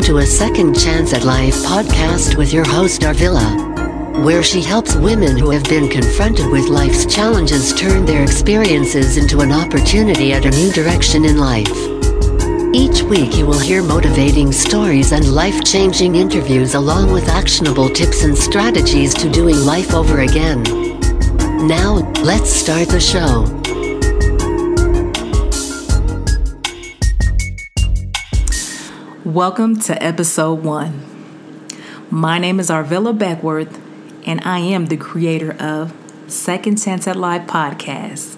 Welcome to a Second Chance at Life podcast with your host Arvilla, where she helps women who have been confronted with life's challenges turn their experiences into an opportunity at a new direction in life. Each week you will hear motivating stories and life-changing interviews along with actionable tips and strategies to doing life over again. Now, let's start the show. Welcome to episode 1. My name is Arvilla Beckworth, and I am the creator of Second Chance at Life podcast.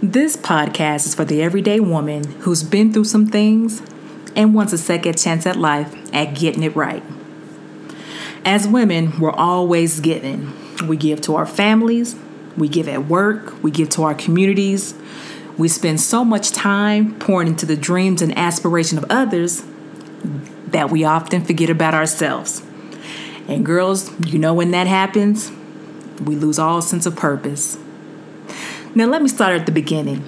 This podcast is for the everyday woman who's been through some things and wants a second chance at life at getting it right. As women, we're always giving. We give to our families, we give at work, we give to our communities. We spend so much time pouring into the dreams and aspirations of others that we often forget about ourselves. And girls, you know when that happens, we lose all sense of purpose. Now let me start at the beginning.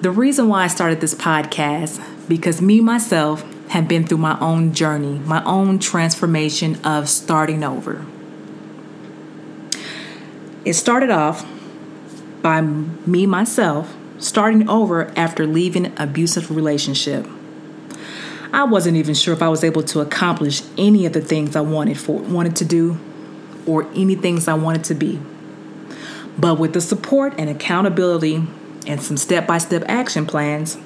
The reason why I started this podcast, because me, myself, have been through my own journey, my own transformation of starting over. It started off by me, myself, starting over after leaving an abusive relationship. I wasn't even sure if I was able to accomplish any of the things I wanted to do or any things I wanted to be. But with the support and accountability and some step-by-step action plans,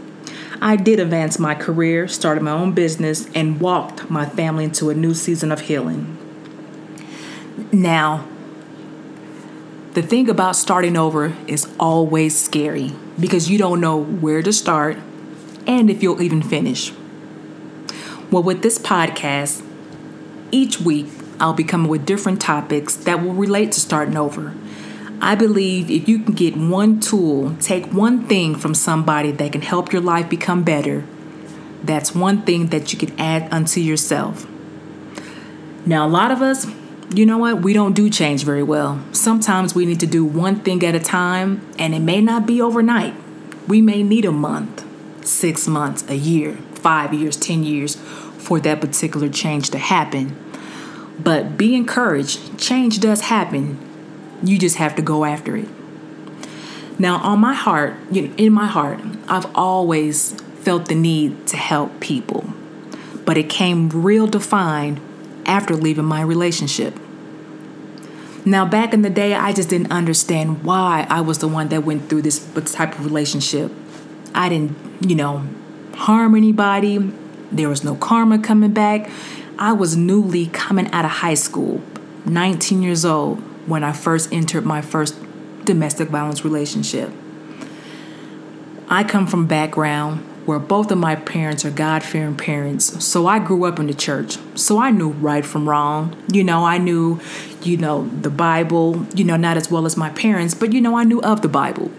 I did advance my career, started my own business, and walked my family into a new season of healing. Now, the thing about starting over is always scary because you don't know where to start and if you'll even finish. Well, with this podcast, each week I'll be coming with different topics that will relate to starting over. I believe if you can get one tool, take one thing from somebody that can help your life become better, that's one thing that you can add unto yourself. Now, a lot of us, you know what? We don't do change very well. Sometimes we need to do one thing at a time, and it may not be overnight. We may need a month, 6 months, a year, 5 years, 10 years for that particular change to happen. But be encouraged. Change does happen. You just have to go after it. Now, in my heart, I've always felt the need to help people, but it came real defined after leaving my relationship. Now, back in the day, I just didn't understand why I was the one that went through this type of relationship. I didn't, harm anybody. There was no karma coming back. I was newly coming out of high school, 19 years old, when I first entered my first domestic violence relationship. I come from a background where both of my parents are God-fearing parents. So I grew up in the church. So I knew right from wrong. I knew, the Bible, not as well as my parents, but, I knew of the Bible.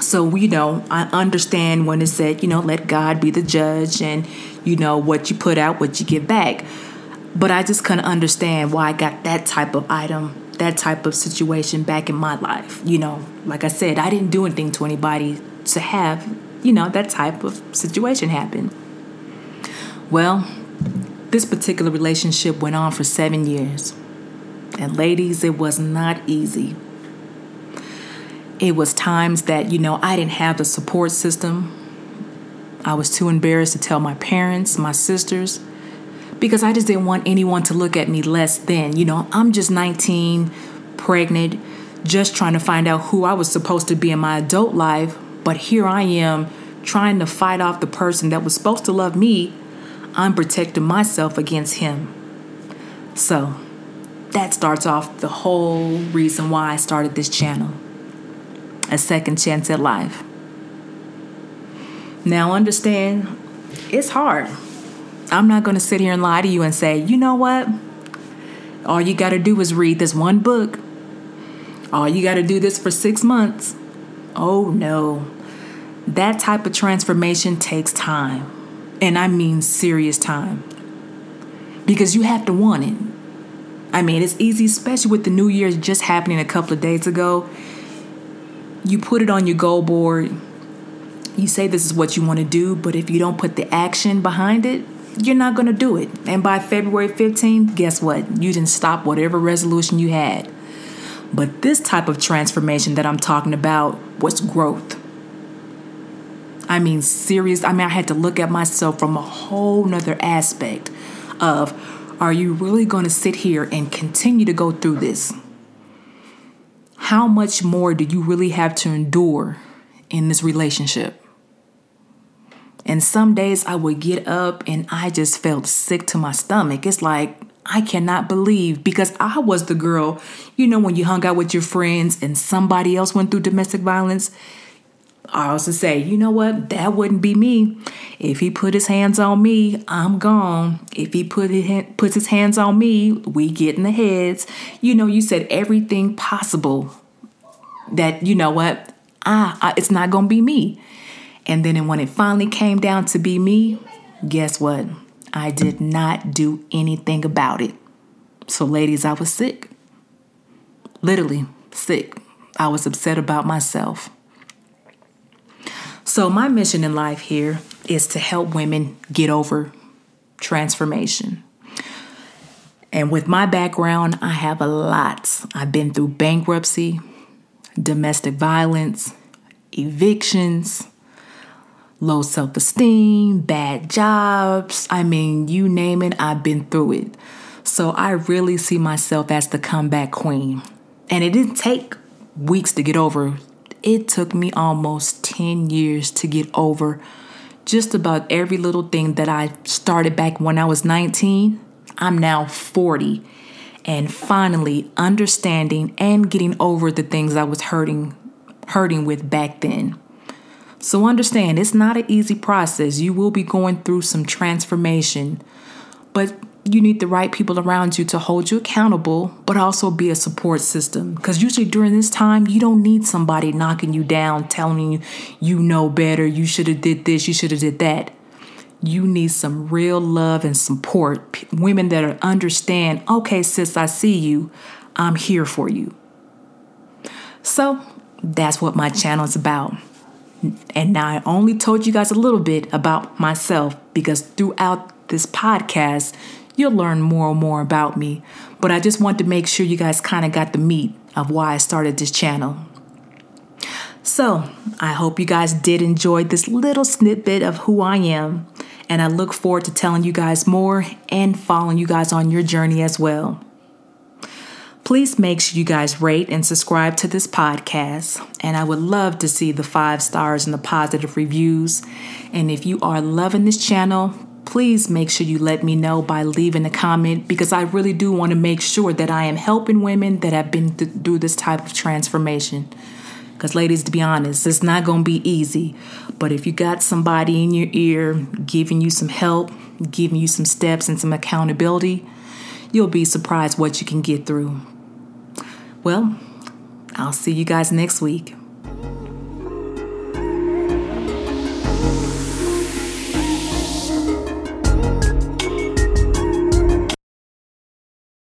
So, I understand when it said, let God be the judge and, what you put out, what you give back. But I just couldn't understand why I got that type of item, that type of situation back in my life. Like I said, I didn't do anything to anybody to have that type of situation happened. Well, this particular relationship went on for 7 years. And ladies, it was not easy. It was times that, I didn't have the support system. I was too embarrassed to tell my parents, my sisters, because I just didn't want anyone to look at me less than. I'm just 19, pregnant, just trying to find out who I was supposed to be in my adult life. But here I am trying to fight off the person that was supposed to love me. I'm protecting myself against him. So that starts off the whole reason why I started this channel, A Second Chance at Life. Now understand, it's hard. I'm not going to sit here and lie to you and say, all you got to do is read this one book. All you got to do this for 6 months. Oh no, that type of transformation takes time. And I mean serious time. Because you have to want it. I mean, it's easy, especially with the New Year's just happening a couple of days ago. You put it on your goal board. You say this is what you want to do, but if you don't put the action behind it, you're not going to do it. And by February 15th, guess what? You didn't stop whatever resolution you had. But this type of transformation that I'm talking about was growth. I mean, serious. I mean, I had to look at myself from a whole nother aspect of, are you really going to sit here and continue to go through this? How much more do you really have to endure in this relationship? And some days I would get up and I just felt sick to my stomach. It's like, I cannot believe, because I was the girl, you know, when you hung out with your friends and somebody else went through domestic violence. I also say, you know what? That wouldn't be me. If he put his hands on me, I'm gone. If he puts his hands on me, we get in the heads. You know, you said everything possible that, you know what? It's not going to be me. And then when it finally came down to be me, guess what? I did not do anything about it. So, ladies, I was sick. Literally sick. I was upset about myself. So my mission in life here is to help women get over transformation. And with my background, I have a lot. I've been through bankruptcy, domestic violence, evictions, low self-esteem, bad jobs. I mean, you name it, I've been through it. So I really see myself as the comeback queen. And it didn't take weeks to get over. It took me almost 10 years to get over just about every little thing that I started back when I was 19. I'm now 40 and finally understanding and getting over the things I was hurting with back then. So understand, it's not an easy process. You will be going through some transformation, but you need the right people around you to hold you accountable, but also be a support system. Because usually during this time, you don't need somebody knocking you down, telling you, you know better, you should have did this, you should have did that. You need some real love and support. Women that are understand, okay, sis, I see you. I'm here for you. So that's what my channel is about. And now I only told you guys a little bit about myself, because throughout this podcast, you'll learn more and more about me. But I just want to make sure you guys kind of got the meat of why I started this channel. So I hope you guys did enjoy this little snippet of who I am. And I look forward to telling you guys more and following you guys on your journey as well. Please make sure you guys rate and subscribe to this podcast. And I would love to see the 5 stars and the positive reviews. And if you are loving this channel, please make sure you let me know by leaving a comment, because I really do want to make sure that I am helping women that have been through this type of transformation. Because ladies, to be honest, it's not going to be easy. But if you got somebody in your ear giving you some help, giving you some steps and some accountability, you'll be surprised what you can get through. Well, I'll see you guys next week.